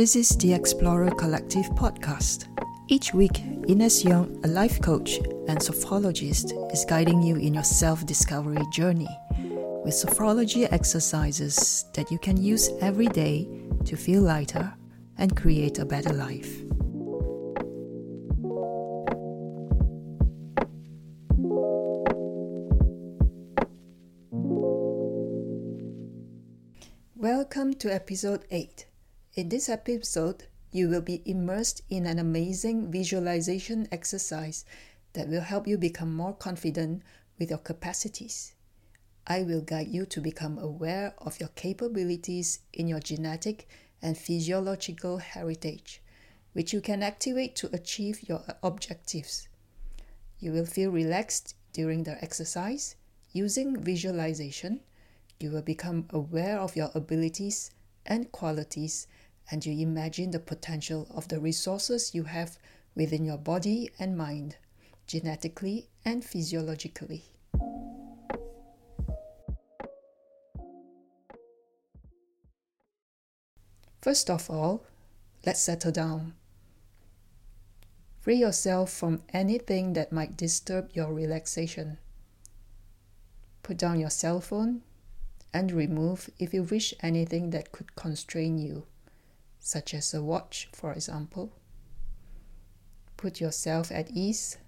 This is the Explorer Collective Podcast. Each week, Ines Young, a life coach and sophrologist, is guiding you in your self-discovery journey with sophrology exercises that you can use every day to feel lighter and create a better life. Welcome to episode 8. In this episode, you will be immersed in an amazing visualization exercise that will help you become more confident with your capacities. I will guide you to become aware of your capabilities in your genetic and physiological heritage, which you can activate to achieve your objectives. You will feel relaxed during the exercise. Using visualization, you will become aware of your abilities and qualities, and you imagine the potential of the resources you have within your body and mind, genetically and physiologically. First of all, let's settle down. Free yourself from anything that might disturb your relaxation. Put down your cell phone and remove, if you wish, anything that could constrain you, such as a watch, for example. Put yourself at ease.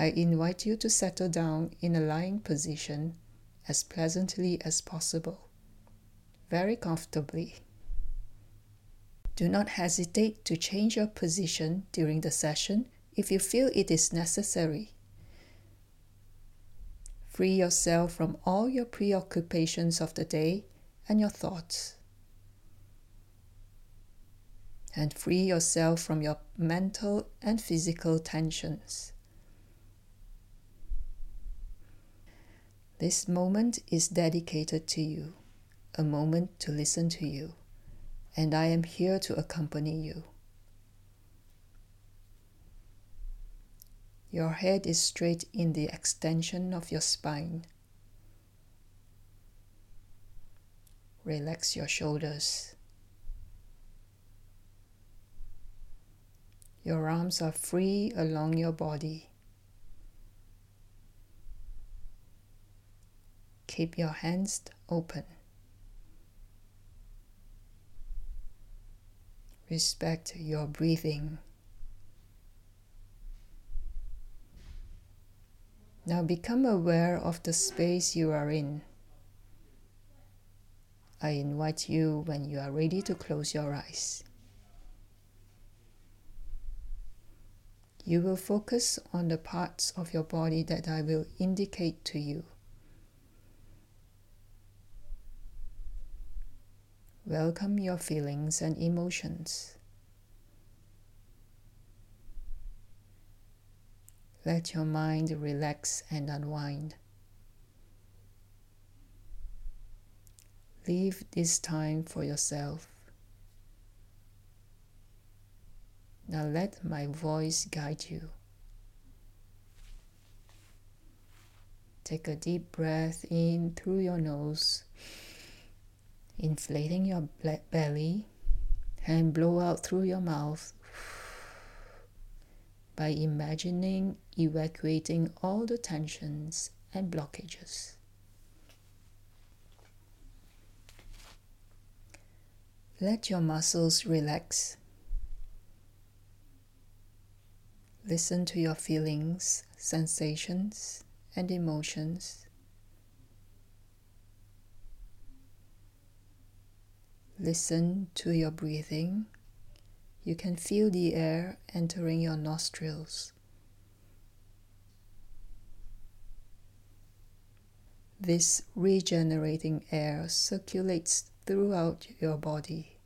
I invite you to settle down in a lying position as pleasantly as possible, very comfortably. Do not hesitate to change your position during the session if you feel it is necessary. Free yourself from all your preoccupations of the day and your thoughts. And free yourself from your mental and physical tensions. This moment is dedicated to you, a moment to listen to you, and I am here to accompany you. Your head is straight in the extension of your spine. Relax your shoulders. Your arms are free along your body. Keep your hands open. Respect your breathing. Now become aware of the space you are in. I invite you, when you are ready, to close your eyes. You will focus on the parts of your body that I will indicate to you. Welcome your feelings and emotions. Let your mind relax and unwind. Leave this time for yourself. Now let my voice guide you. Take a deep breath in through your nose, inflating your belly, and blow out through your mouth by imagining evacuating all the tensions and blockages. Let your muscles relax. Listen to your feelings, sensations, and emotions. Listen to your breathing. You can feel the air entering your nostrils. This regenerating air circulates throughout your body.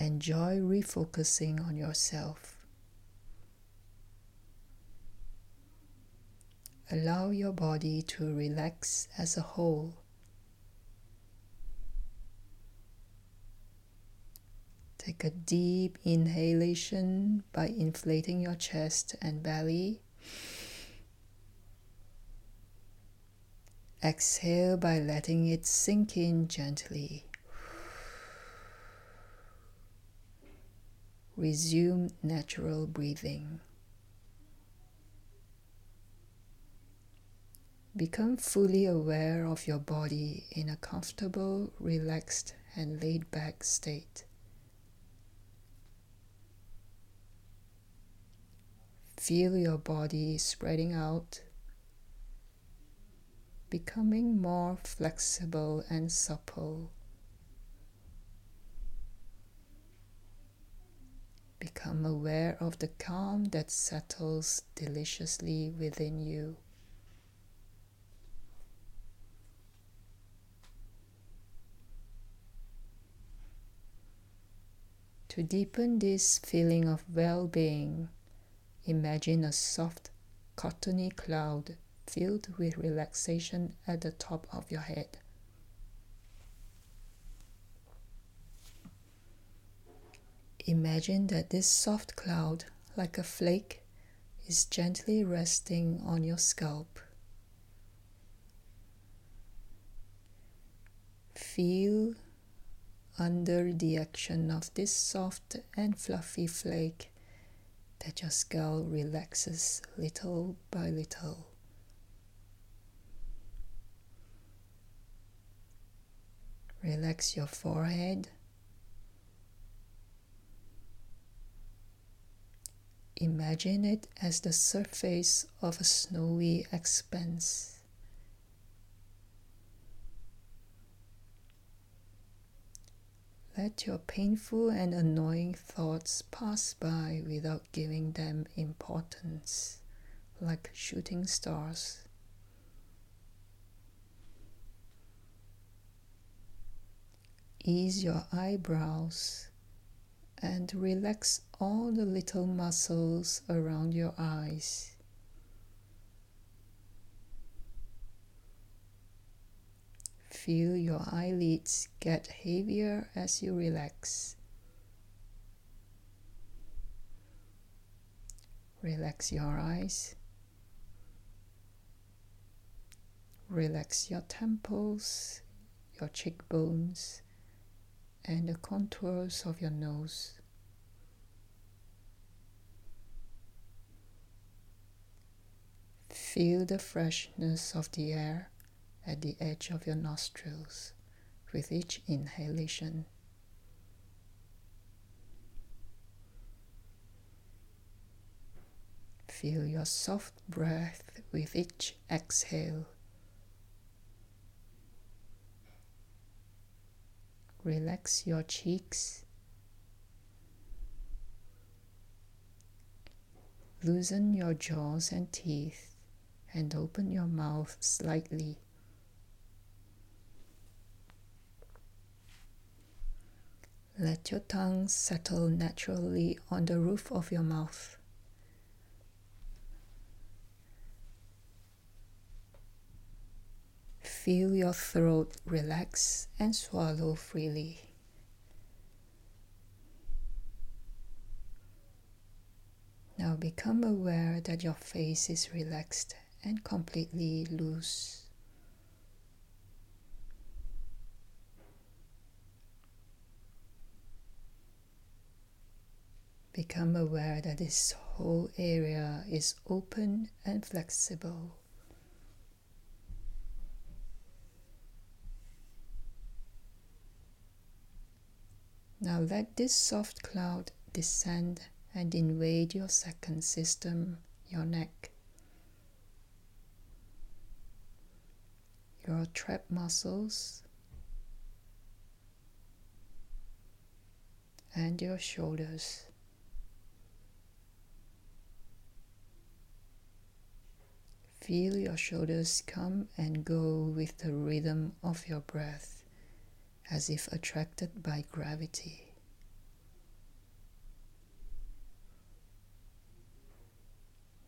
Enjoy refocusing on yourself. Allow your body to relax as a whole. Take a deep inhalation by inflating your chest and belly, Exhale by letting it sink in gently. Resume natural breathing. Become fully aware of your body in a comfortable, relaxed, and laid-back state. Feel your body spreading out, becoming more flexible and supple. Become aware of the calm that settles deliciously within you. To deepen this feeling of well-being, imagine a soft, cottony cloud filled with relaxation at the top of your head. Imagine that this soft cloud, like a flake, is gently resting on your scalp. Feel under the action of this soft and fluffy flake that your skull relaxes little by little. Relax your forehead. Imagine it as the surface of a snowy expanse. Let your painful and annoying thoughts pass by without giving them importance, like shooting stars. Ease your eyebrows and relax all the little muscles around your eyes. Feel your eyelids get heavier as you relax. Relax your eyes. Relax your temples, your cheekbones, and the contours of your nose. Feel the freshness of the air at the edge of your nostrils with each inhalation. Feel your soft breath with each exhale. Relax your cheeks. Loosen your jaws and teeth and open your mouth slightly. Let your tongue settle naturally on the roof of your mouth. Feel your throat relax and swallow freely. Now become aware that your face is relaxed and completely loose. Become aware that this whole area is open and flexible. Now let this soft cloud descend and invade your second system, your neck. Your trap muscles and your shoulders. Feel your shoulders come and go with the rhythm of your breath, as if attracted by gravity.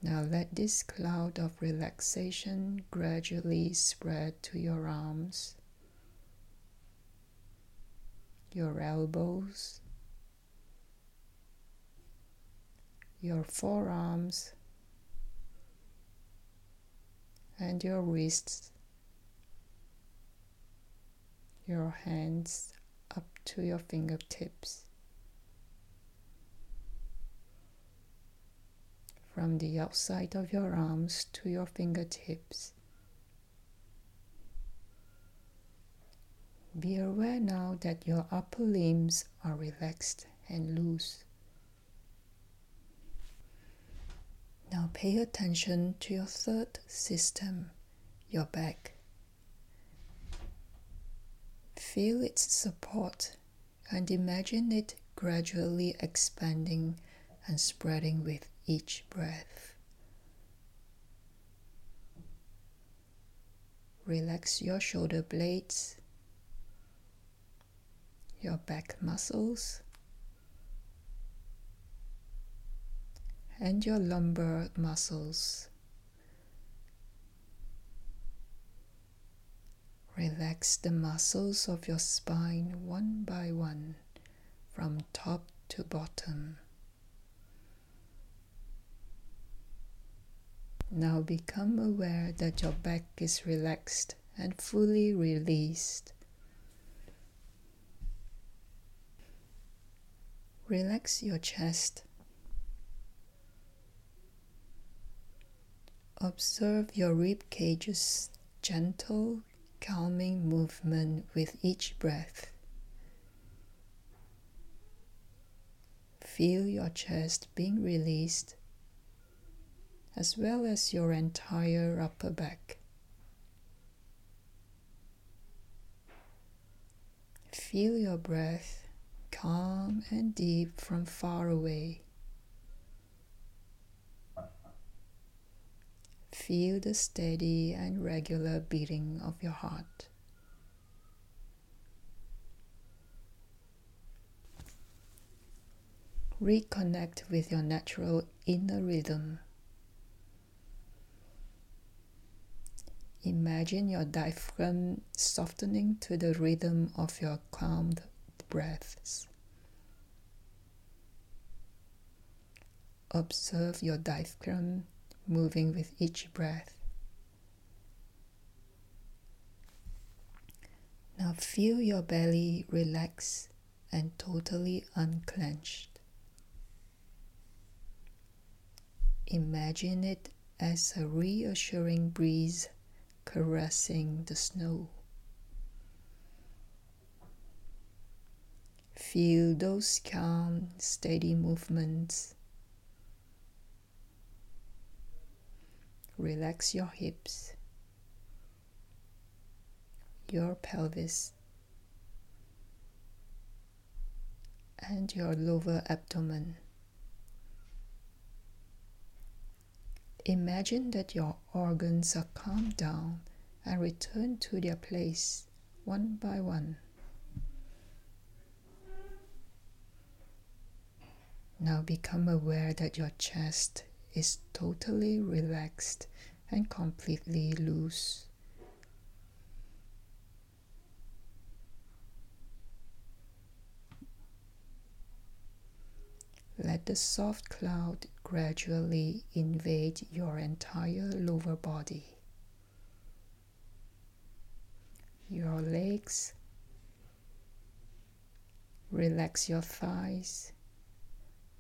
Now let this cloud of relaxation gradually spread to your arms, your elbows, your forearms, and your wrists your hands up to your fingertips. From the outside of your arms to your fingertips. Be aware now that your upper limbs are relaxed and loose. Now pay attention to your third system, your back. Feel its support and imagine it gradually expanding and spreading with each breath. Relax your shoulder blades, your back muscles, and your lumbar muscles. Relax the muscles of your spine one by one, from top to bottom. Now become aware that your back is relaxed and fully released. Relax your chest. Observe your rib cage's gentle, calming movement with each breath. Feel your chest being released, as well as your entire upper back. Feel your breath calm and deep from far away. Feel the steady and regular beating of your heart. Reconnect with your natural inner rhythm. Imagine your diaphragm softening to the rhythm of your calmed breaths. Observe your diaphragm moving with each breath. Now feel your belly relax and totally unclenched. Imagine it as a reassuring breeze caressing the snow. Feel those calm, steady movements. Relax your hips, your pelvis, and your lower abdomen. Imagine that your organs are calmed down and return to their place one by one. Now become aware that your chest is totally relaxed and completely loose. Let the soft cloud gradually invade your entire lower body. Your legs, relax your thighs,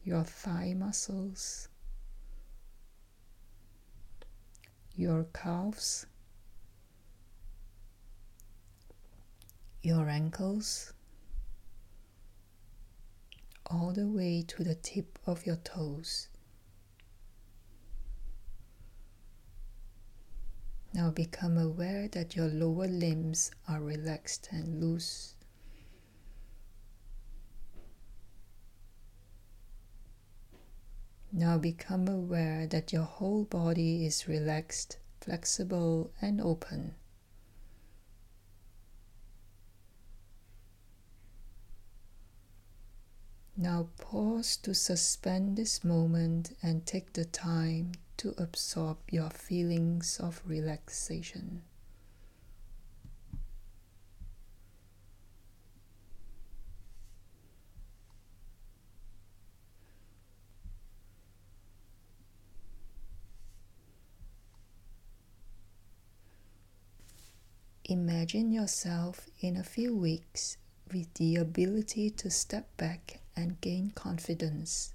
your thigh muscles, your calves, your ankles, all the way to the tip of your toes. Now become aware that your lower limbs are relaxed and loose. Now become aware that your whole body is relaxed, flexible, and open. Now pause to suspend this moment and take the time to absorb your feelings of relaxation. Imagine yourself in a few weeks with the ability to step back and gain confidence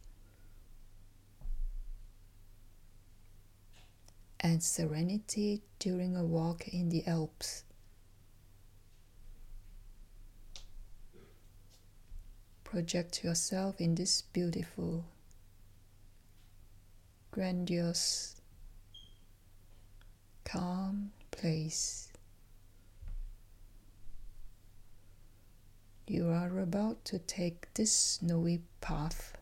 and serenity during a walk in the Alps. Project yourself in this beautiful, grandiose, calm place. You are about to take this snowy path,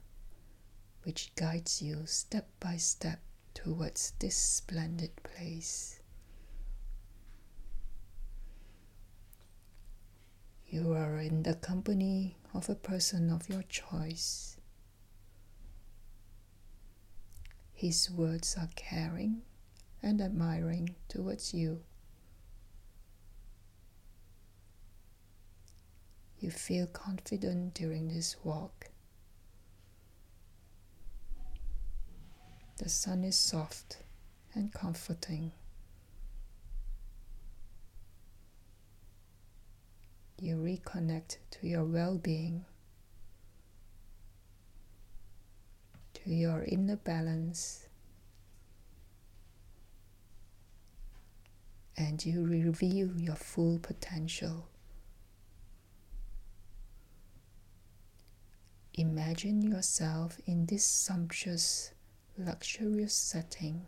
which guides you step by step towards this splendid place. You are in the company of a person of your choice. His words are caring and admiring towards you. You feel confident during this walk. The sun is soft and comforting. You reconnect to your well-being, to your inner balance, and you reveal your full potential. Imagine yourself in this sumptuous, luxurious setting.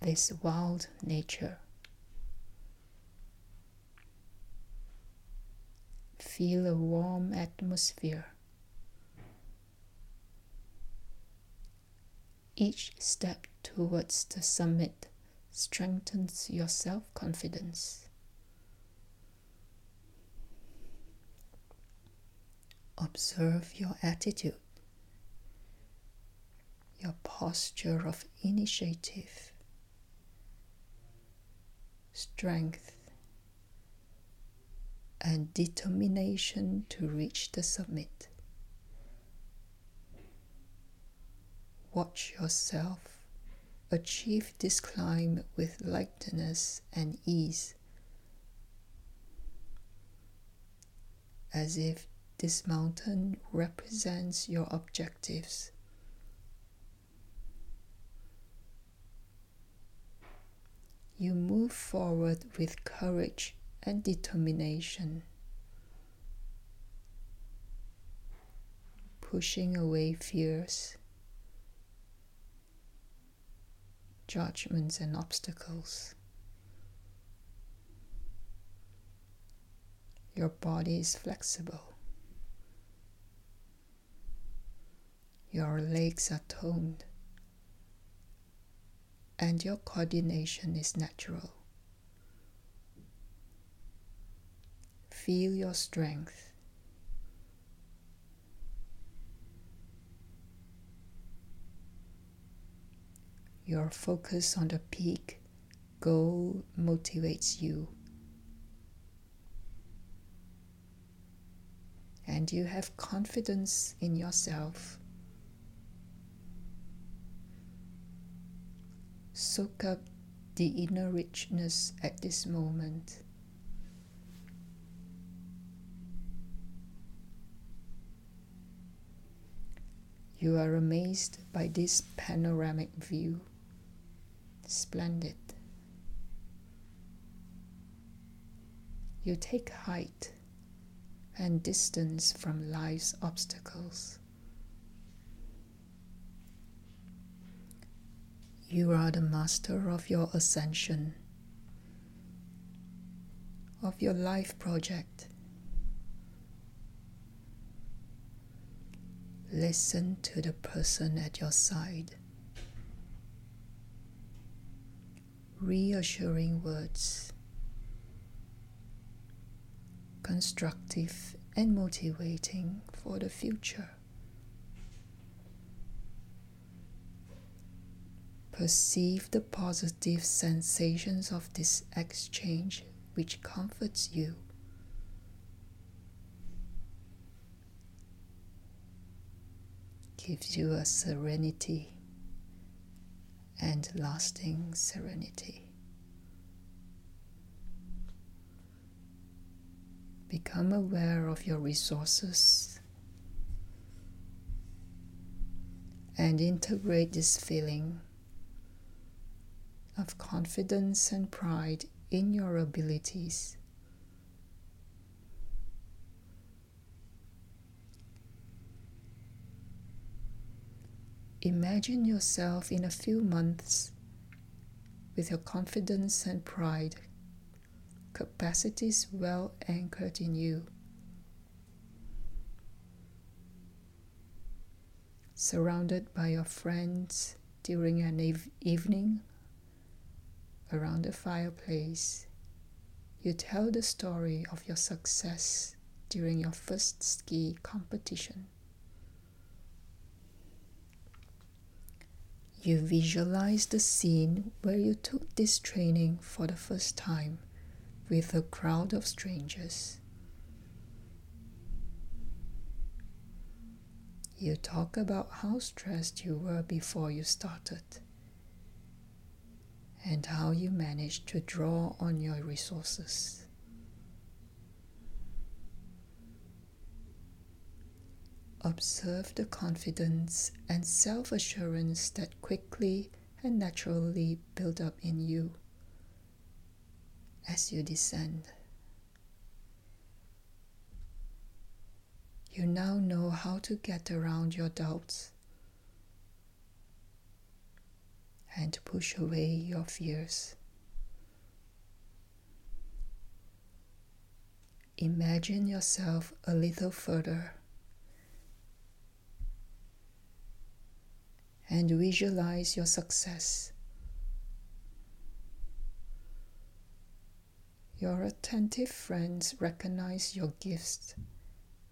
This wild nature. Feel a warm atmosphere. Each step towards the summit strengthens your self-confidence. Observe your attitude, your posture of initiative, strength, and determination to reach the summit. Watch yourself achieve this climb with lightness and ease, as if this mountain represents your objectives. You move forward with courage and determination, pushing away fears, judgments, and obstacles. Your body is flexible. Your legs are toned, and your coordination is natural. Feel your strength. Your focus on the peak goal motivates you, and you have confidence in yourself. Soak up the inner richness at this moment. You are amazed by this panoramic view. Splendid. You take height and distance from life's obstacles. You are the master of your ascension, of your life project. Listen to the person at your side. Reassuring words, constructive and motivating for the future. Perceive the positive sensations of this exchange, which comforts you. Gives you a serenity and lasting serenity. Become aware of your resources and integrate this feeling of confidence and pride in your abilities. Imagine yourself in a few months with your confidence and pride, capacities well anchored in you, surrounded by your friends during an evening around the fireplace. You tell the story of your success during your first ski competition. You visualize the scene where you took this training for the first time with a crowd of strangers. You talk about how stressed you were before you started and how you managed to draw on your resources. Observe the confidence and self-assurance that quickly and naturally build up in you as you descend. You now know how to get around your doubts and push away your fears. Imagine yourself a little further and visualize your success. Your attentive friends recognize your gifts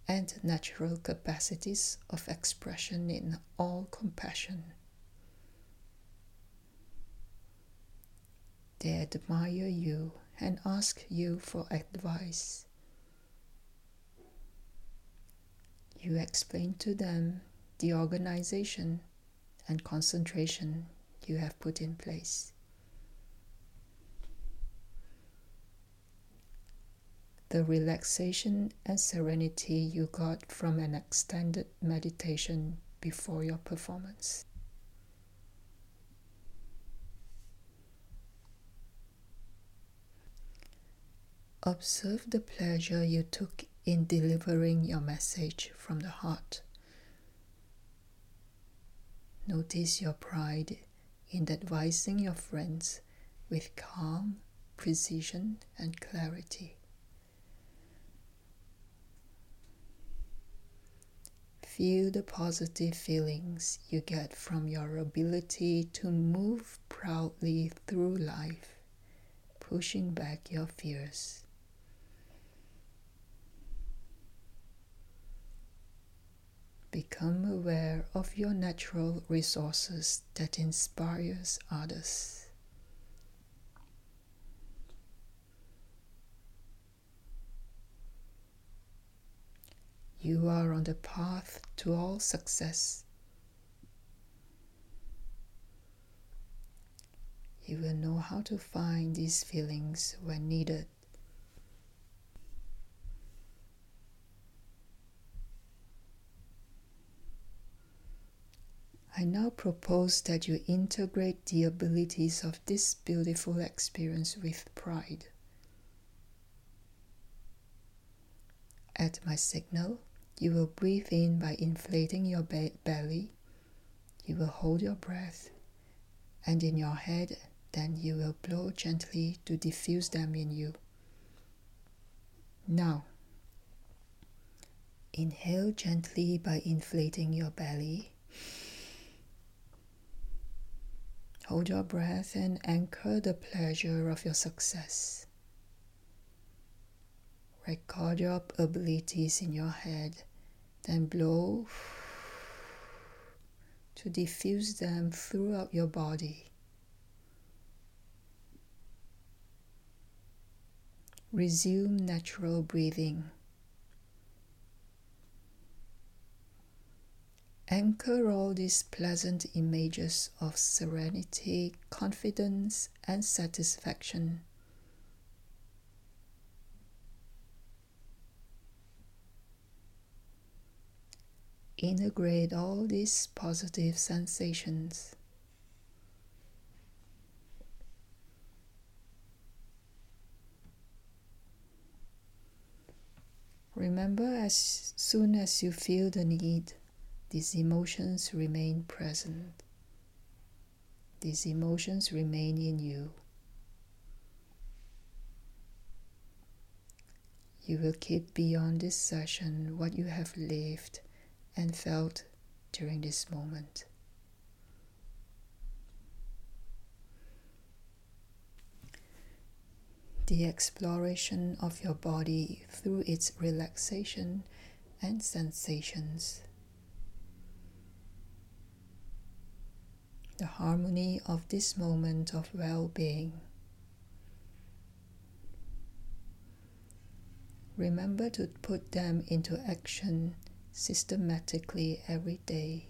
and natural capacities of expression in all compassion. They admire you and ask you for advice. You explain to them the organization and concentration you have put in place. The relaxation and serenity you got from an extended meditation before your performance. Observe the pleasure you took in delivering your message from the heart. Notice your pride in advising your friends with calm, precision, and clarity. Feel the positive feelings you get from your ability to move proudly through life, pushing back your fears. Become aware of your natural resources that inspires others. You are on the path to all success. You will know how to find these feelings when needed. I now propose that you integrate the abilities of this beautiful experience with pride. At my signal, you will breathe in by inflating your belly. You will hold your breath, and in your head, then you will blow gently to diffuse them in you. Now, inhale gently by inflating your belly. Hold your breath and anchor the pleasure of your success. Record your abilities in your head, then blow to diffuse them throughout your body. Resume natural breathing. Anchor all these pleasant images of serenity, confidence, and satisfaction. Integrate all these positive sensations. Remember, as soon as you feel the need, these emotions remain present. These emotions remain in you. You will keep beyond this session what you have lived and felt during this moment. The exploration of your body through its relaxation and sensations. The harmony of this moment of well-being. Remember to put them into action systematically every day.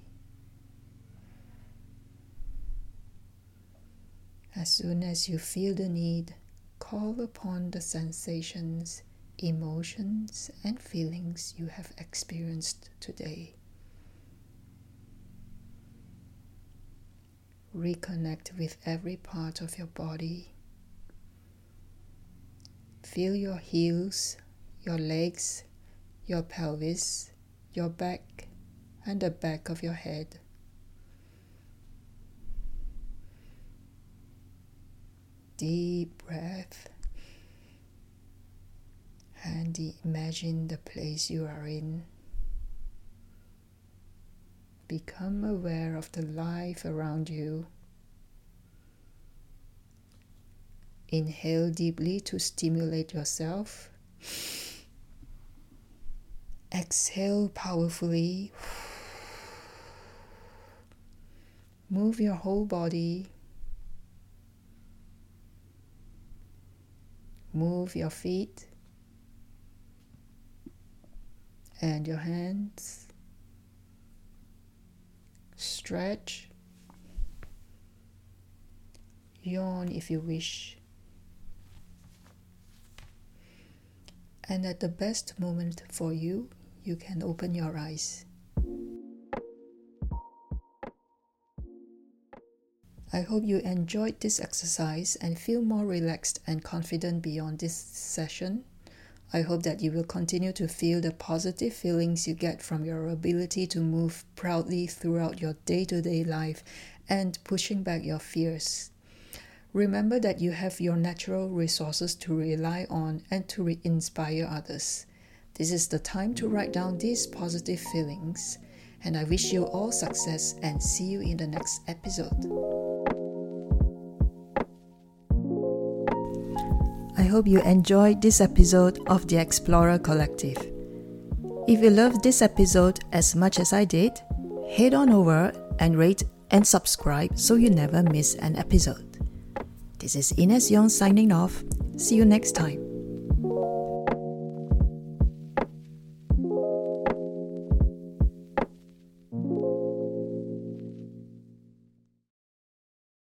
As soon as you feel the need, call upon the sensations, emotions, and feelings you have experienced today. Reconnect with every part of your body. Feel your heels, your legs, your pelvis, your back, and the back of your head. Deep breath, and imagine the place you are in. Become aware of the life around you. Inhale deeply to stimulate yourself. Exhale powerfully. Move your whole body. Move your feet and your hands. Stretch. Yawn if you wish. And at the best moment for you, you can open your eyes. I hope you enjoyed this exercise and feel more relaxed and confident beyond this session. I hope that you will continue to feel the positive feelings you get from your ability to move proudly throughout your day-to-day life and pushing back your fears. Remember that you have your natural resources to rely on and to inspire others. This is the time to write down these positive feelings, and I wish you all success and see you in the next episode. I hope you enjoyed this episode of the Explorer Collective. If you loved this episode as much as I did, head on over and rate and subscribe so you never miss an episode. This is Ines Young signing off. See you next time.